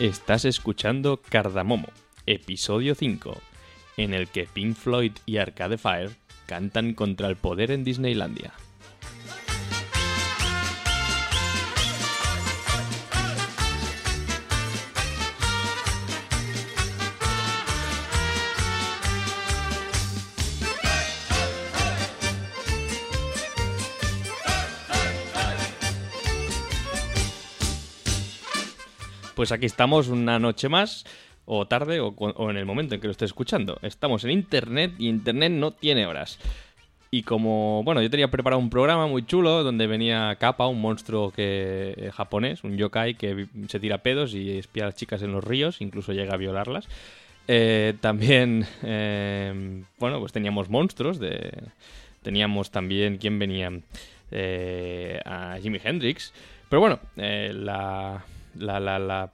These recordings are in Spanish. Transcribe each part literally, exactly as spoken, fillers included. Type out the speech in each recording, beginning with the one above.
Estás escuchando Cardamomo, episodio cinco, en el que Pink Floyd y Arcade Fire cantan contra el poder en Disneylandia. Pues aquí estamos una noche más, o tarde, o, o en el momento en que lo esté escuchando. Estamos en Internet y Internet no tiene horas. Y como, bueno, yo tenía preparado un programa muy chulo donde venía Kappa, un monstruo que eh, japonés, un yokai que se tira pedos y espía a las chicas en los ríos, incluso llega a violarlas. Eh, también, eh, bueno, pues teníamos monstruos, de, teníamos también, ¿quién venía? Eh, a Jimi Hendrix. Pero bueno, eh, la... La, la, la...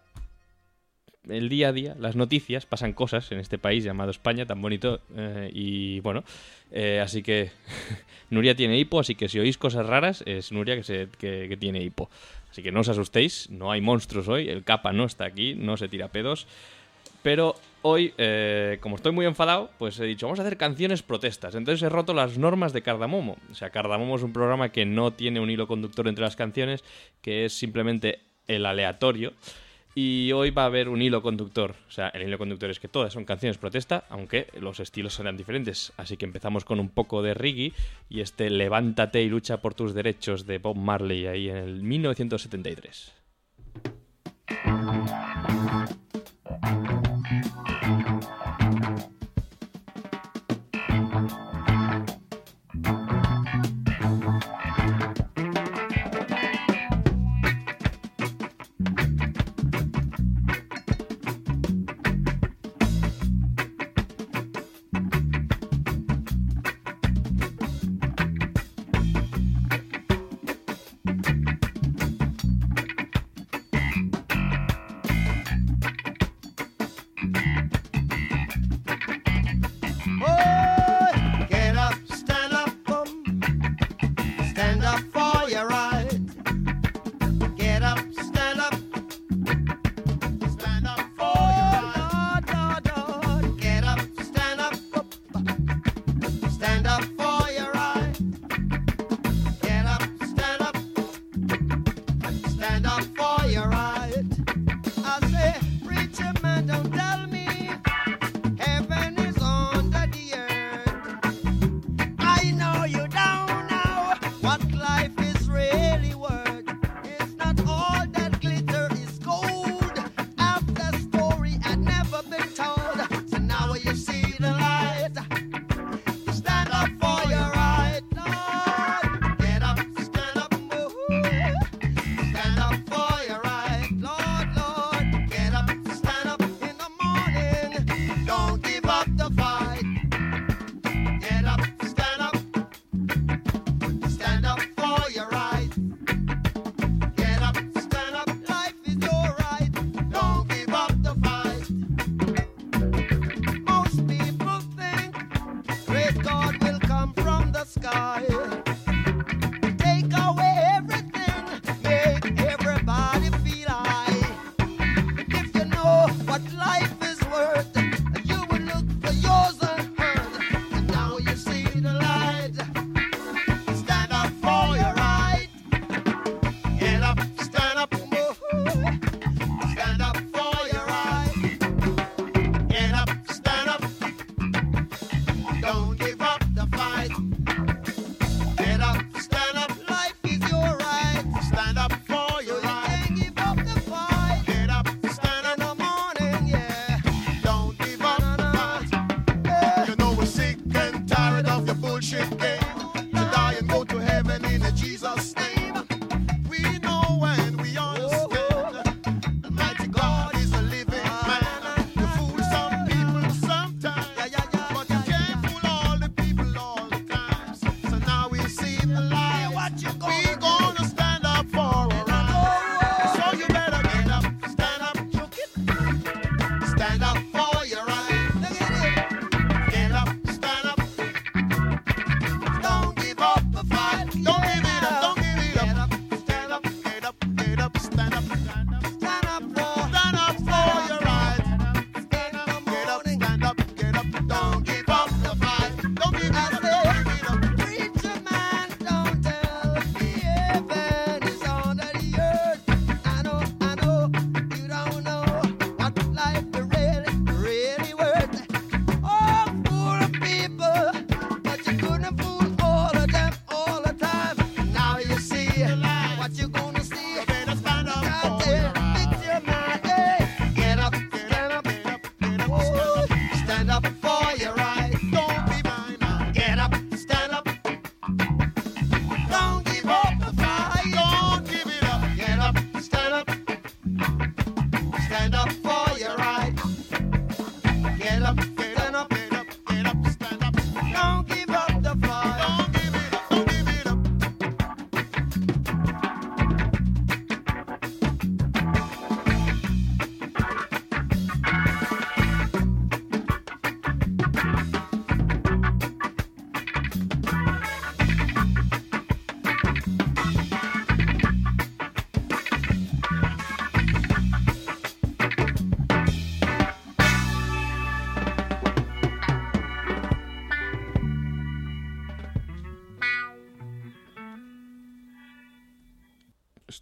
el día a día, las noticias, pasan cosas en este país llamado España, tan bonito, eh, y bueno, eh, así que Nuria tiene hipo, así que si oís cosas raras, es Nuria que, se, que, que tiene hipo. Así que no os asustéis, no hay monstruos hoy, el Kappa no está aquí, no se tira pedos, pero hoy, eh, como estoy muy enfadado, pues he dicho, vamos a hacer canciones protestas, entonces he roto las normas de Cardamomo. O sea, Cardamomo es un programa que no tiene un hilo conductor entre las canciones, que es simplemente el aleatorio, y hoy va a haber un hilo conductor. O sea, el hilo conductor es que todas son canciones protesta, aunque los estilos serán diferentes. Así que empezamos con un poco de reggae y este Levántate y lucha por tus derechos de Bob Marley ahí en el mil novecientos setenta y tres.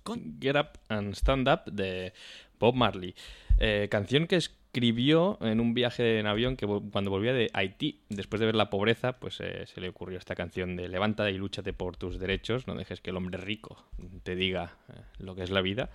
con Get Up and Stand Up de Bob Marley, eh, canción que escribió en un viaje en avión que cuando volvía de Haití, después de ver la pobreza, pues eh, se le ocurrió esta canción de levántate y lúchate por tus derechos, no dejes que el hombre rico te diga lo que es la vida,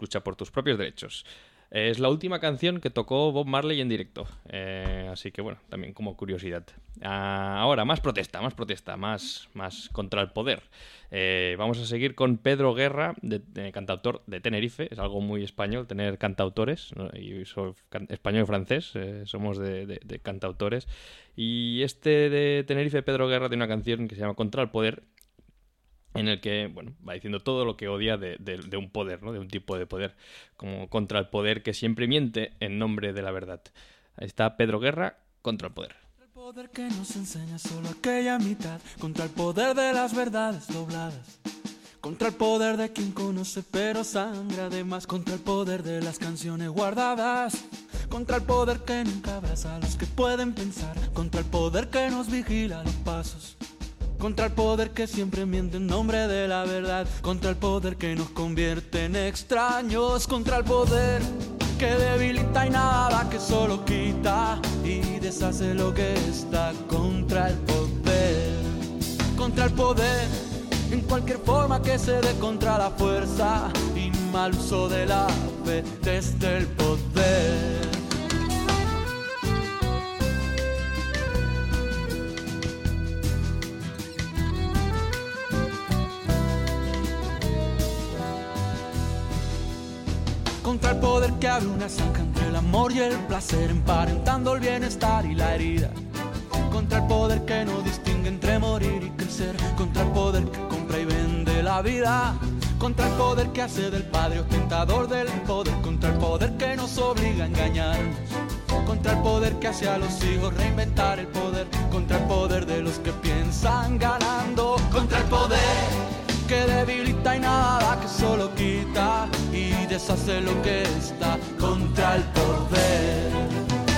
lucha por tus propios derechos. Es la última canción que tocó Bob Marley en directo, eh, así que bueno, también como curiosidad. Ah, ahora, más protesta, más protesta, más, más contra el poder. Eh, vamos a seguir con Pedro Guerra, de, de, cantautor de Tenerife. Es algo muy español tener cantautores, ¿no? Y soy can, español y francés, eh, somos de, de, de cantautores. Y este de Tenerife, Pedro Guerra, tiene una canción que se llama Contra el Poder, en el que, bueno, va diciendo todo lo que odia de, de, de un poder, ¿no? De un tipo de poder, como contra el poder que siempre miente en nombre de la verdad. Ahí está Pedro Guerra, Contra el Poder. Contra el poder que nos enseña solo aquella mitad, contra el poder de las verdades dobladas, contra el poder de quien conoce pero sangra además, contra el poder de las canciones guardadas, contra el poder que nunca abraza a los que pueden pensar, contra el poder que nos vigila los pasos, contra el poder que siempre miente en nombre de la verdad, contra el poder que nos convierte en extraños, contra el poder que debilita y nada, que solo quita y deshace lo que está, contra el poder, contra el poder en cualquier forma que se dé, contra la fuerza y mal uso de la fe desde el poder. Contra el poder que abre una zanja entre el amor y el placer, emparentando el bienestar y la herida, contra el poder que no distingue entre morir y crecer, contra el poder que compra y vende la vida, contra el poder que hace del padre ostentador del poder, contra el poder que nos obliga a engañarnos, contra el poder que hace a los hijos reinventar el poder, contra el poder de los que piensan ganando, contra el poder que debilita y nada, que solo quita y deshace lo que está, contra el poder,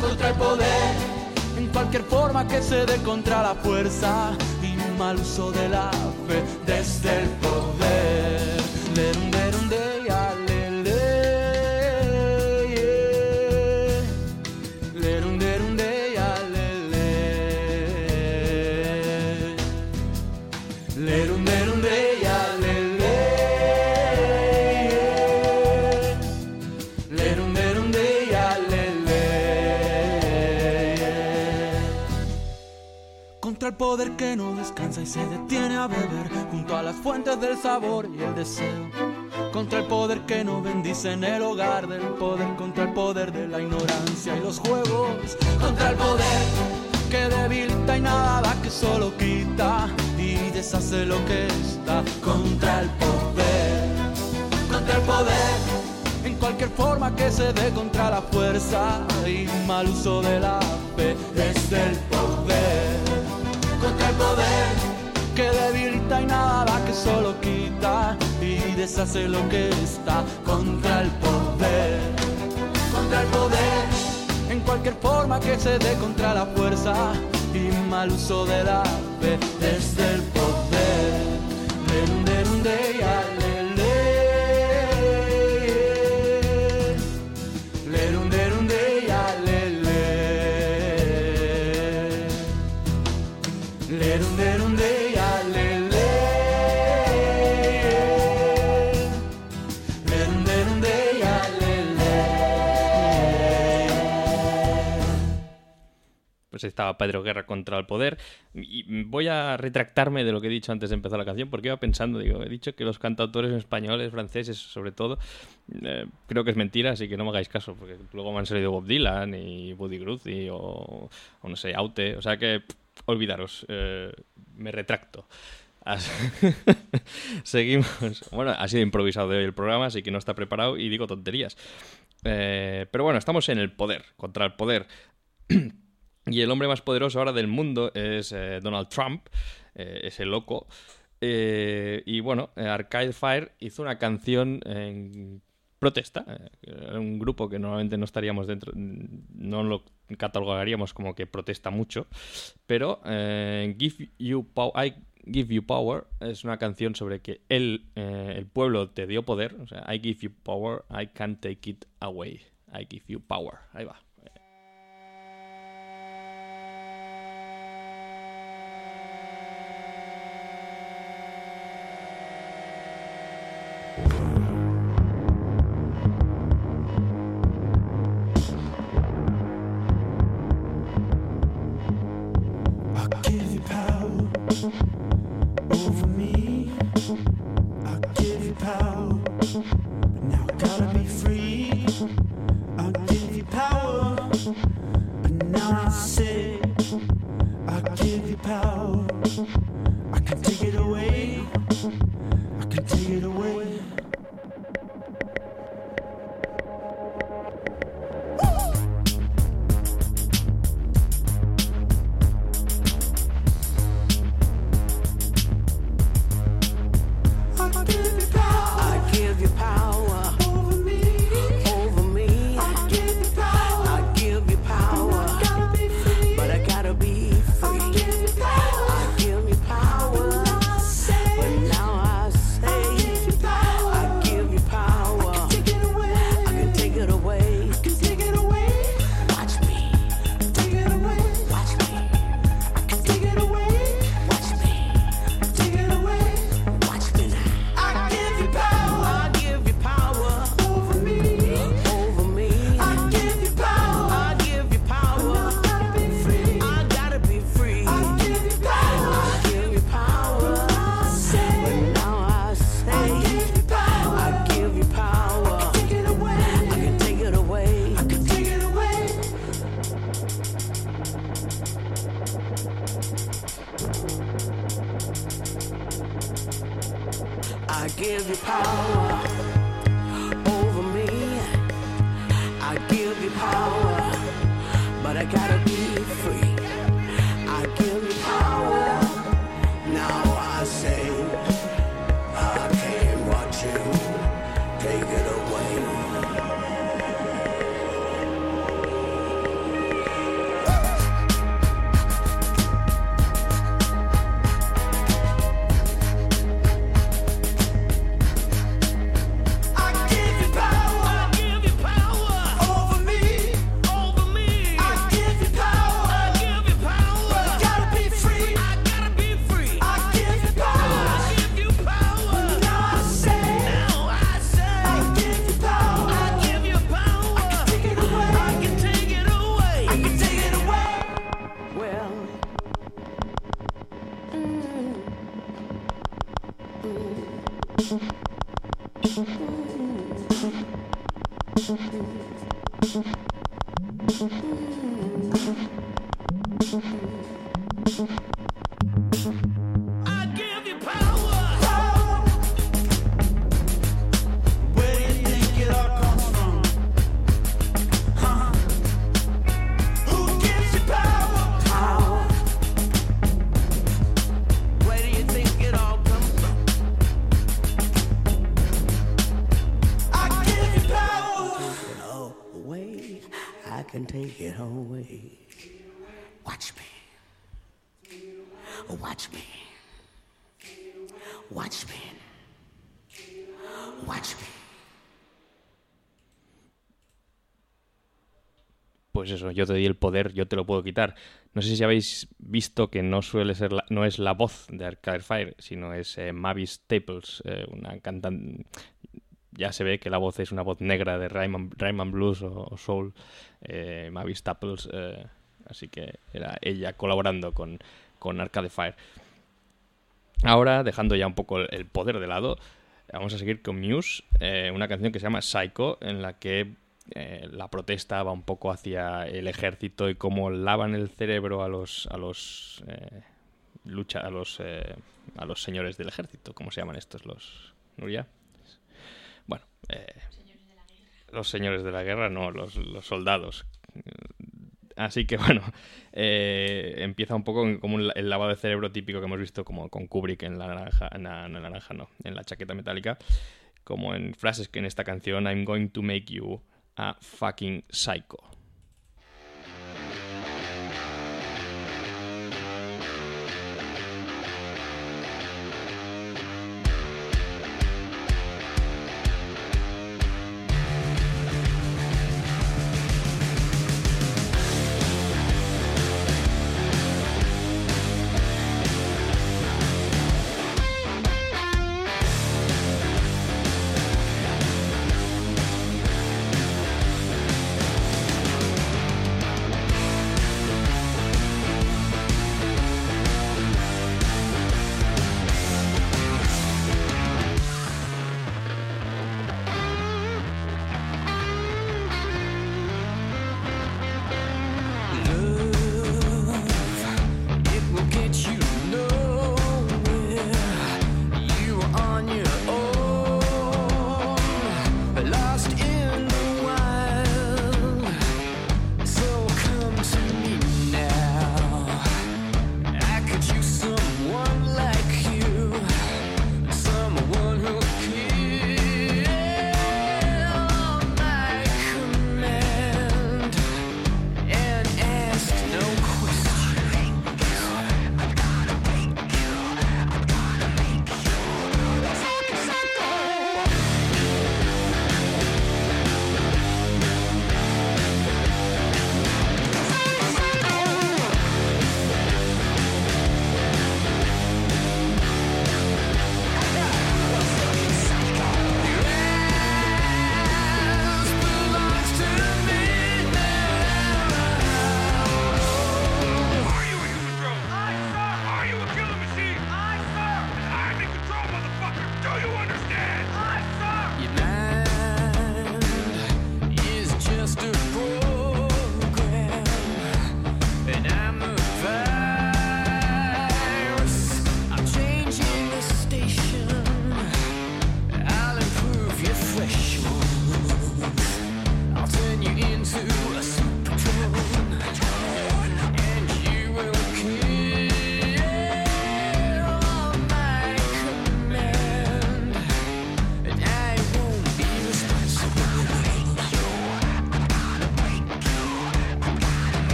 contra el poder en cualquier forma que se dé, contra la fuerza y mal uso de la fe desde el poder. Contra el poder que no descansa y se detiene a beber junto a las fuentes del sabor y el deseo, contra el poder que no bendice en el hogar del poder, contra el poder de la ignorancia y los juegos, contra el poder que debilita y nada, que solo quita y deshace lo que está, contra el poder, contra el poder en cualquier forma que se dé, contra la fuerza y mal uso de la fe desde el poder, contra el poder que debilita y nada, que solo quita y deshace lo que está, contra el poder, contra el poder en cualquier forma que se dé, contra la fuerza y mal uso de la fe desde el poder. Pues estaba Pedro Guerra, Contra el Poder. Y voy a retractarme de lo que he dicho antes de empezar la canción, porque iba pensando, digo, he dicho que los cantautores españoles, franceses sobre todo, eh, creo que es mentira, así que no me hagáis caso, porque luego me han salido Bob Dylan y Buddy Guthrie o, o no sé, Aute, o sea que pff, olvidaros, eh, me retracto. Seguimos. Bueno, ha sido improvisado de hoy el programa, así que no está preparado y digo tonterías. Eh, pero bueno, estamos en el poder, contra el poder. Y el hombre más poderoso ahora del mundo es eh, Donald Trump, eh, ese loco. Eh, y bueno, Arcade Fire hizo una canción en protesta. Era un grupo que normalmente no estaríamos dentro, no lo catalogaríamos como que protesta mucho. Pero eh, Give You Power... I Give You Power es una canción sobre que él, eh, el pueblo te dio poder. O sea, I give you power, I can't take it away. I give you power. Ahí va. Pues eso, yo te di el poder, yo te lo puedo quitar. No sé si habéis visto que no suele ser la, no es la voz de Arcade Fire, sino es eh, Mavis Staples, eh, una cantante. Ya se ve que la voz es una voz negra de Rhythm and Blues o, o Soul, eh, Mavis Staples, eh, así que era ella colaborando con, con Arcade Fire. Ahora, dejando ya un poco el poder de lado, vamos a seguir con Muse, eh, una canción que se llama Psycho, en la que Eh, la protesta va un poco hacia el ejército y cómo lavan el cerebro a los a los eh, lucha a los eh, a los señores del ejército. ¿Cómo se llaman estos? Los Nuria. Bueno, eh, los señores de la guerra, no, los, los soldados. Así que bueno, eh, empieza un poco como un, el lavado de cerebro típico que hemos visto como con Kubrick en la naranja, en la, en la naranja no, en la chaqueta metálica, como en frases que en esta canción I'm going to make you a fucking psycho.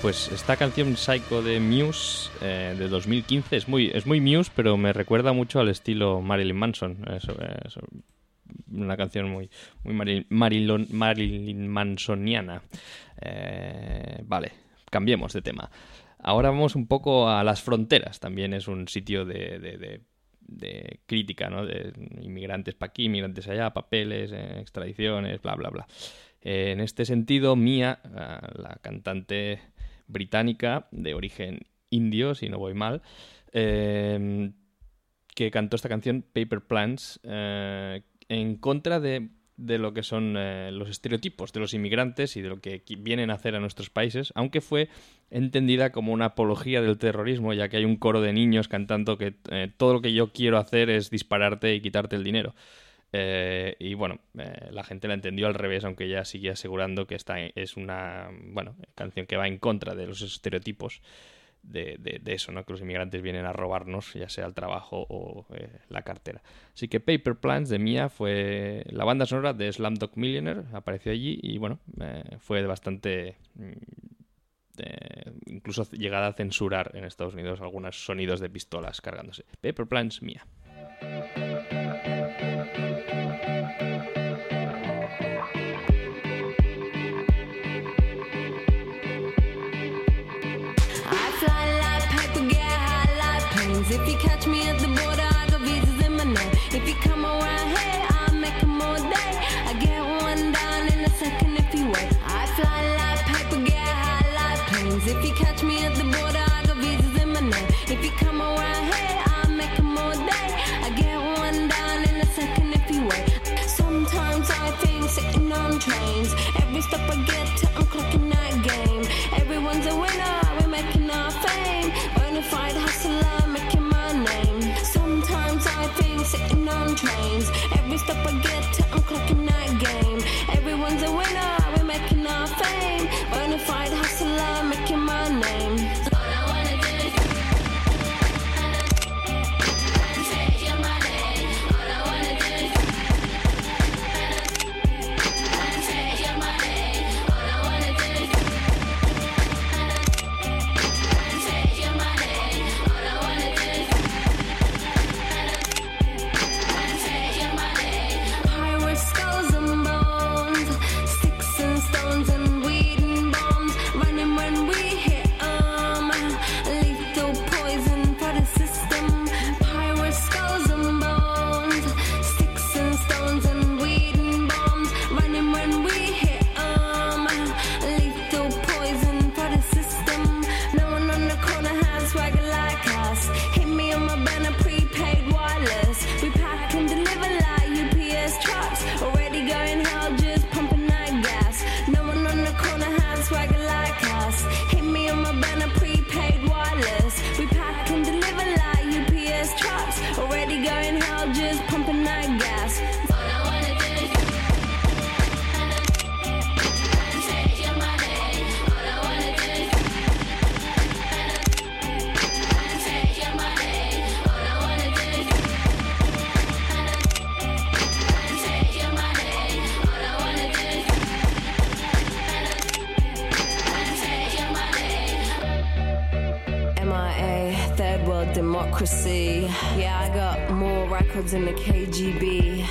Pues esta canción Psycho de Muse eh, de dos mil quince es muy, es muy Muse, pero me recuerda mucho al estilo Marilyn Manson. Eso, eso, una canción muy, muy Maril, Marilon, Marilyn Mansoniana. Eh, vale, cambiemos de tema. Ahora vamos un poco a las fronteras. También es un sitio de, de, de, de crítica, ¿no? De inmigrantes para aquí, inmigrantes allá, papeles, eh, extradiciones, bla, bla, bla. Eh, en este sentido, M I A, la cantante británica de origen indio, si no voy mal, eh, que cantó esta canción Paper Plans eh, en contra de, de lo que son eh, los estereotipos de los inmigrantes y de lo que vienen a hacer a nuestros países, aunque fue entendida como una apología del terrorismo, ya que hay un coro de niños cantando que eh, todo lo que yo quiero hacer es dispararte y quitarte el dinero. Eh, y bueno, eh, la gente la entendió al revés, aunque ella sigue asegurando que esta es una bueno canción que va en contra de los estereotipos de, de, de eso, ¿no? Que los inmigrantes vienen a robarnos, ya sea el trabajo o eh, la cartera. Así que Paper Plans de M I A fue la banda sonora de Slumdog Millionaire, apareció allí y bueno, eh, fue bastante... Eh, incluso llegada a censurar en Estados Unidos algunos sonidos de pistolas cargándose. Paper Plans, M I A. If you catch me at the border, I got visas in my name. If you come around here, I'll make them all day. I get one down in a second if you wait. I fly like paper, get high like planes. If you catch me at the border, I got visas in my name. If you come around here, I'll make them all day. I get one down in a second if you wait. Sometimes I think sitting on trains. Every stop I get to, I'm clocking that game. Everyone's a winner, we're making our fame. Bonafide hustler, sitting on trains, every step I get to, I'm clocking that game. Everyone's a winner, we're making our fame. Bonafide hustler, making my name. All I wanna do is take your money. All I wanna do is take your money. All I wanna do is take your money. All I wanna do is yeah, I got more records than the K G B.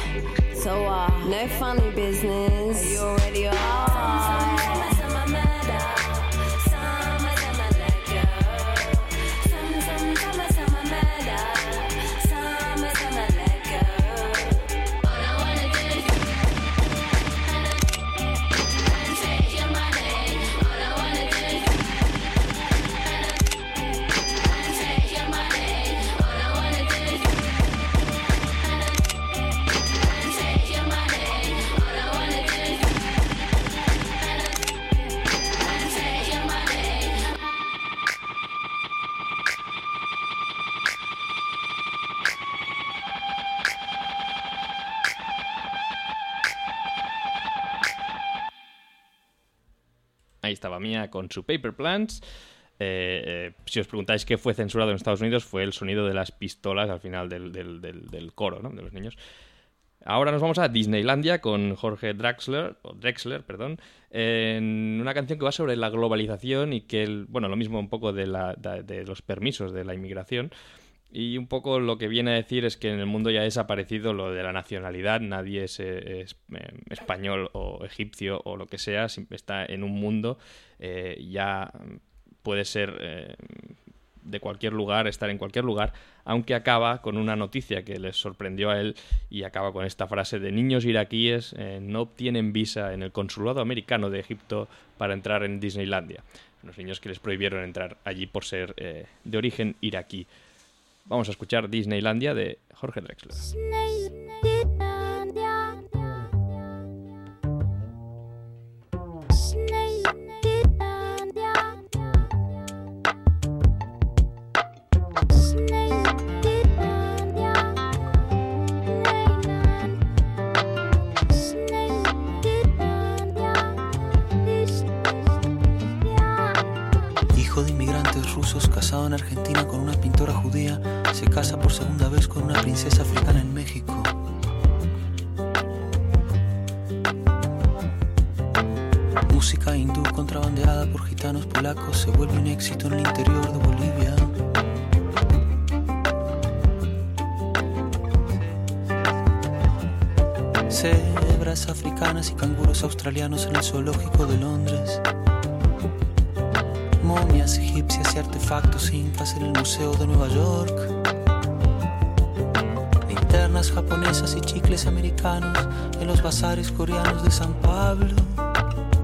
So, uh, no funny business. Are you already are? Ahí estaba M I A con su Paper Plans. Eh, eh, si os preguntáis qué fue censurado en Estados Unidos, fue el sonido de las pistolas al final del, del, del, del coro, ¿no? De los niños. Ahora nos vamos a Disneylandia con Jorge Drexler, o Drexler, perdón, en una canción que va sobre la globalización y que, el, bueno, lo mismo un poco de, la, de, de los permisos de la inmigración. Y un poco lo que viene a decir es que en el mundo ya ha desaparecido lo de la nacionalidad, nadie es, es, es español o egipcio o lo que sea, está en un mundo, eh, ya puede ser eh, de cualquier lugar, estar en cualquier lugar, aunque acaba con una noticia que les sorprendió a él y acaba con esta frase de niños iraquíes eh, no obtienen visa en el consulado americano de Egipto para entrar en Disneylandia. Los niños que les prohibieron entrar allí por ser eh, de origen iraquí. Vamos a escuchar Disneylandia de Jorge Drexler. Hijo de inmigrantes rusos, casado en Argentina con una pintora judía, se casa por segunda vez con una princesa africana en México. Música hindú contrabandeada por gitanos polacos se vuelve un éxito en el interior de Bolivia. Cebras africanas y canguros australianos en el zoológico de Londres. Momias egipcias y artefactos incas en el Museo de Nueva York. Linternas japonesas y chicles americanos en los bazares coreanos de San Pablo.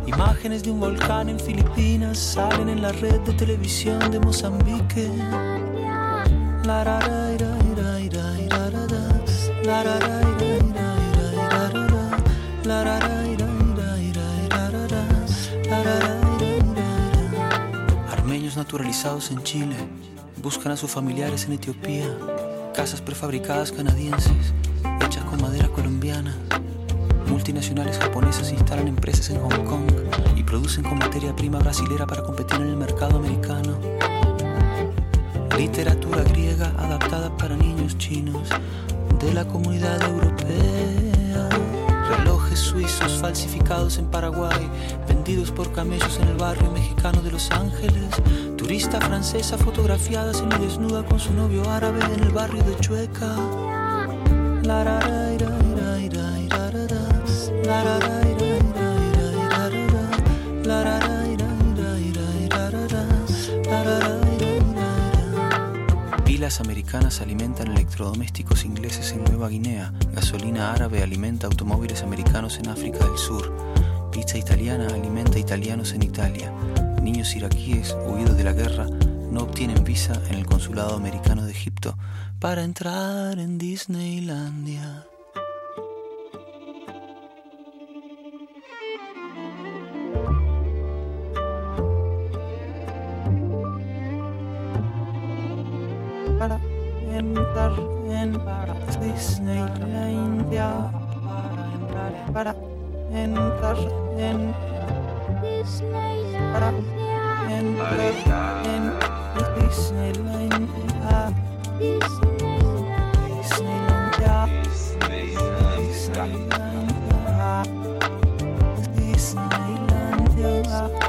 Imágenes de un volcán en Filipinas salen en la red de televisión de Mozambique. La ra ra ira ira ira ira ra ra. La ra ra ira ira ira ira ra ra. La ra ra ira ira ira ira ra ra. La ra ra ira ira ra. Armenios naturalizados en Chile buscan a sus familiares en Etiopía. Casas prefabricadas canadienses, hechas con madera colombiana. Multinacionales japonesas instalan empresas en Hong Kong y producen con materia prima brasilera para competir en el mercado americano. Literatura griega adaptada para niños chinos de la comunidad europea. Relojes suizos falsificados en Paraguay, vendidos por camellos en el barrio mexicano de Los Ángeles. Turista francesa fotografiada semidesnuda con su novio árabe en el barrio de Chueca. La ra ra ira ira ira ira ra ra. La ra ra ira ira ira ira ra ra. La ra ra ira ira ira ira ra ra. La ra ra ira ira ra. Pilas americanas alimentan electrodomésticos ingleses en Nueva Guinea. Gasolina árabe alimenta automóviles americanos en África del Sur. Pizza italiana alimenta italianos en Italia. Niños iraquíes huidos de la guerra no obtienen visa en el consulado americano de Egipto para entrar en Disneylandia. Para entrar en Disneylandia. Para entrar en Disneylandia. En Disneyland, Disneyland, Disneyland, Disneyland.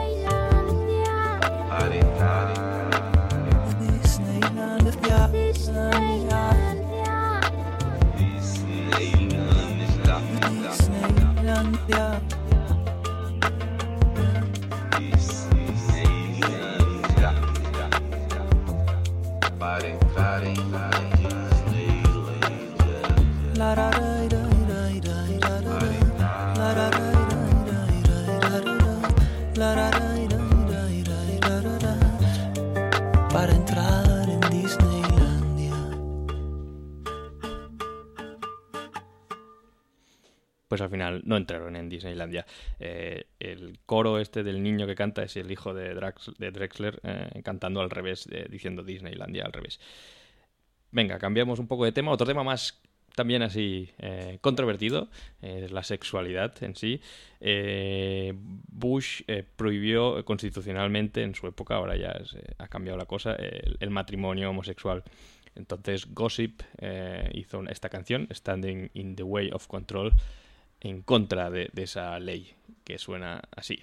Pues al final no entraron en Disneylandia. Eh, el coro este del niño que canta es el hijo de, Drax- de Drexler eh, cantando al revés, eh, diciendo Disneylandia al revés. Venga, cambiamos un poco de tema. Otro tema más también así eh, controvertido es eh, la sexualidad en sí. Eh, Bush eh, prohibió constitucionalmente en su época, ahora ya es, eh, ha cambiado la cosa, el, el matrimonio homosexual. Entonces Gossip eh, hizo esta canción, Standing in the Way of Control, en contra de, de esa ley, que suena así.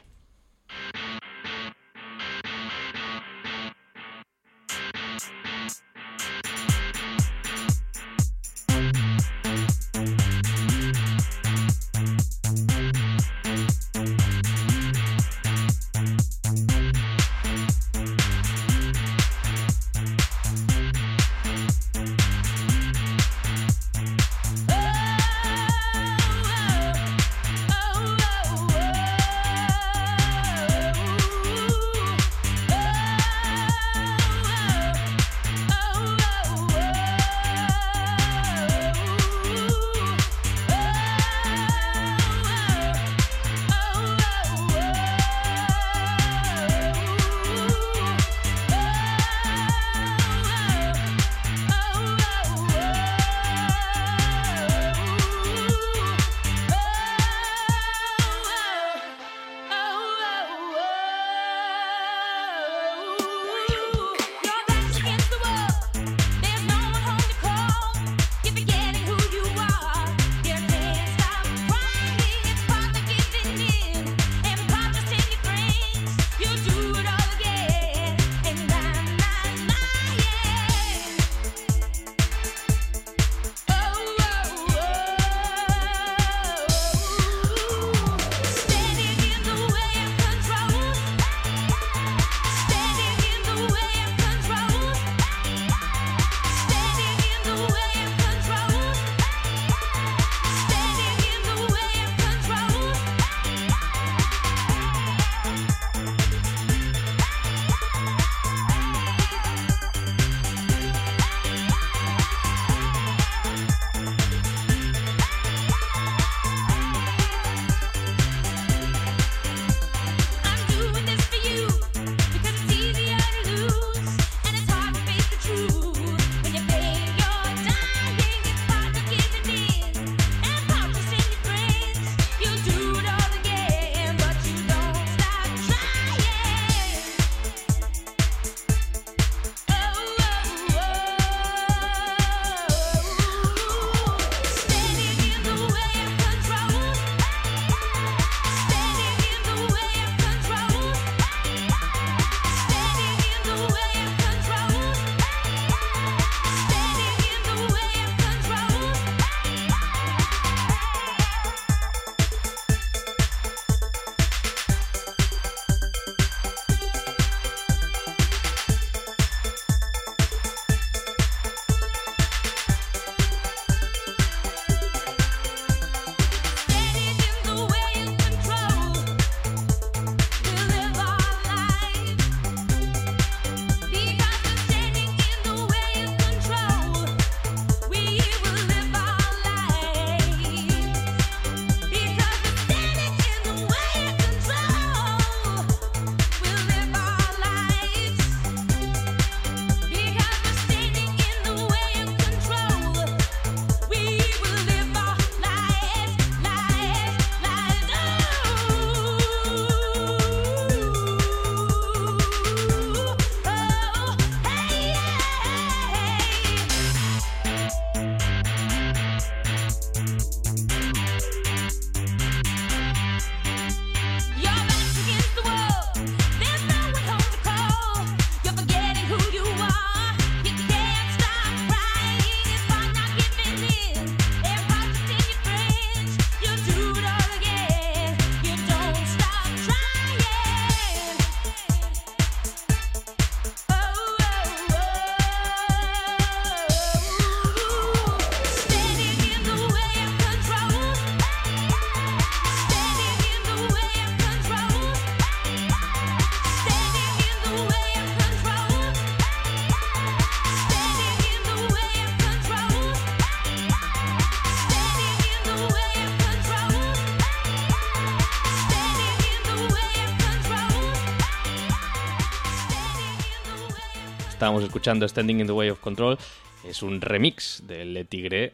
Estábamos escuchando Standing in the Way of Control. Es un remix de Le Tigre,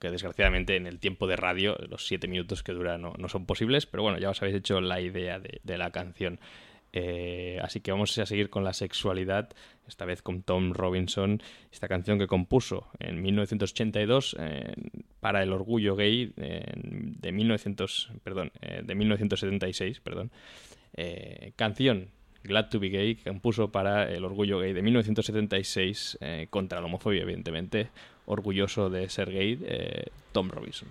que desgraciadamente en el tiempo de radio, los siete minutos que dura, no, no son posibles, pero bueno, ya os habéis hecho la idea de, de la canción. Eh, así que vamos a seguir con la sexualidad, esta vez con Tom Robinson, esta canción que compuso en mil novecientos ochenta y dos eh, para el orgullo gay eh, de, mil novecientos, perdón, eh, de mil novecientos setenta y seis, perdón, eh, canción Glad to be Gay, que compuso para el orgullo gay de mil novecientos setenta y seis eh, contra la homofobia, evidentemente, orgulloso de ser gay, eh, Tom Robinson.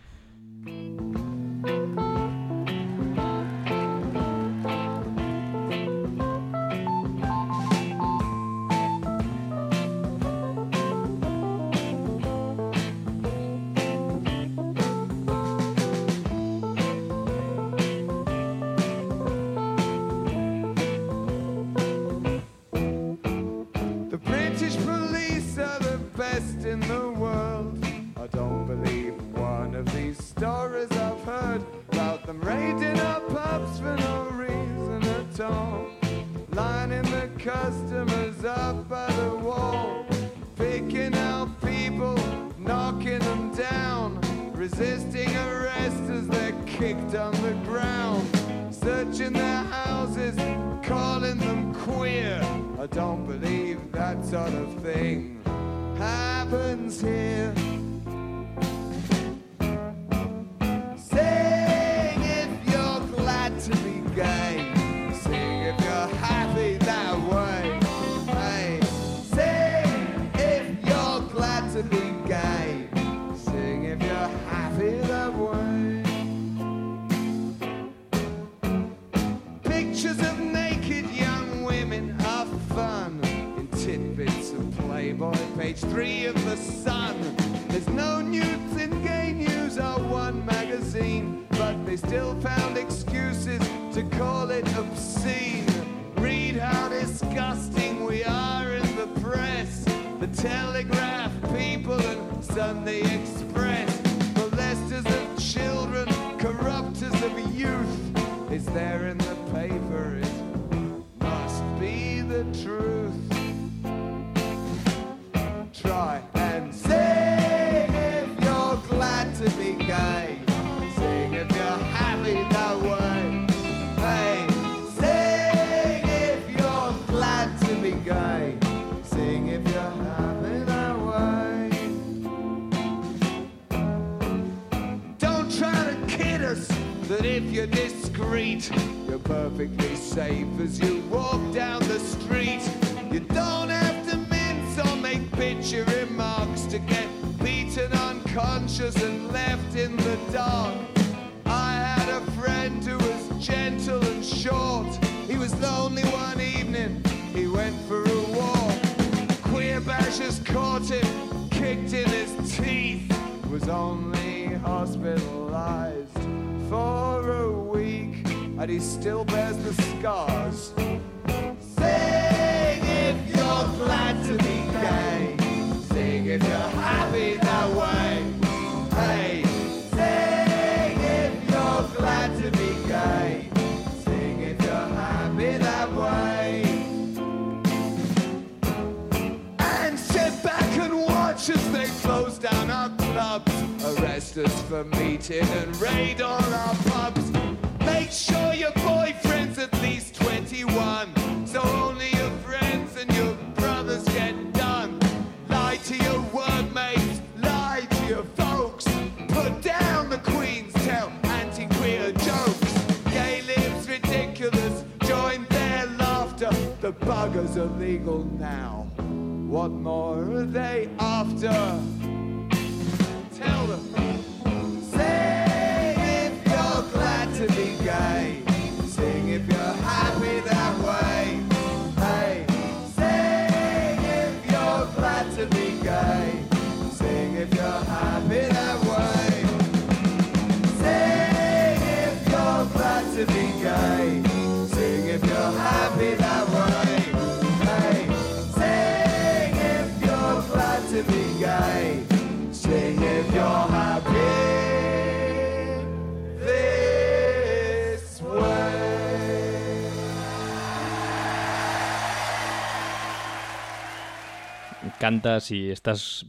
Canta si estás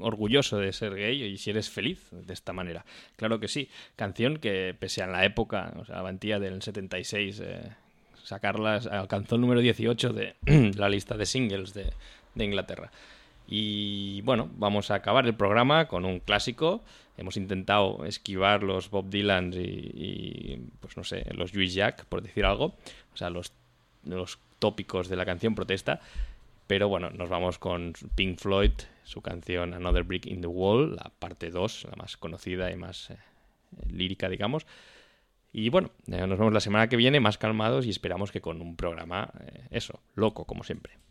orgulloso de ser gay y si eres feliz de esta manera. Claro que sí. Canción que, pese a la época, o sea, la valentía del setenta y seis, eh, sacarlas, alcanzó el número dieciocho de la lista de singles de, de Inglaterra. Y bueno, vamos a acabar el programa con un clásico. Hemos intentado esquivar los Bob Dylan y, y pues no sé, los Juice Jack, por decir algo, o sea, los, los tópicos de la canción protesta. Pero bueno, nos vamos con Pink Floyd, su canción Another Brick in the Wall, la parte dos, la más conocida y más eh, lírica, digamos. Y bueno, eh, nos vemos la semana que viene más calmados y esperamos que con un programa, eh, eso, loco, como siempre.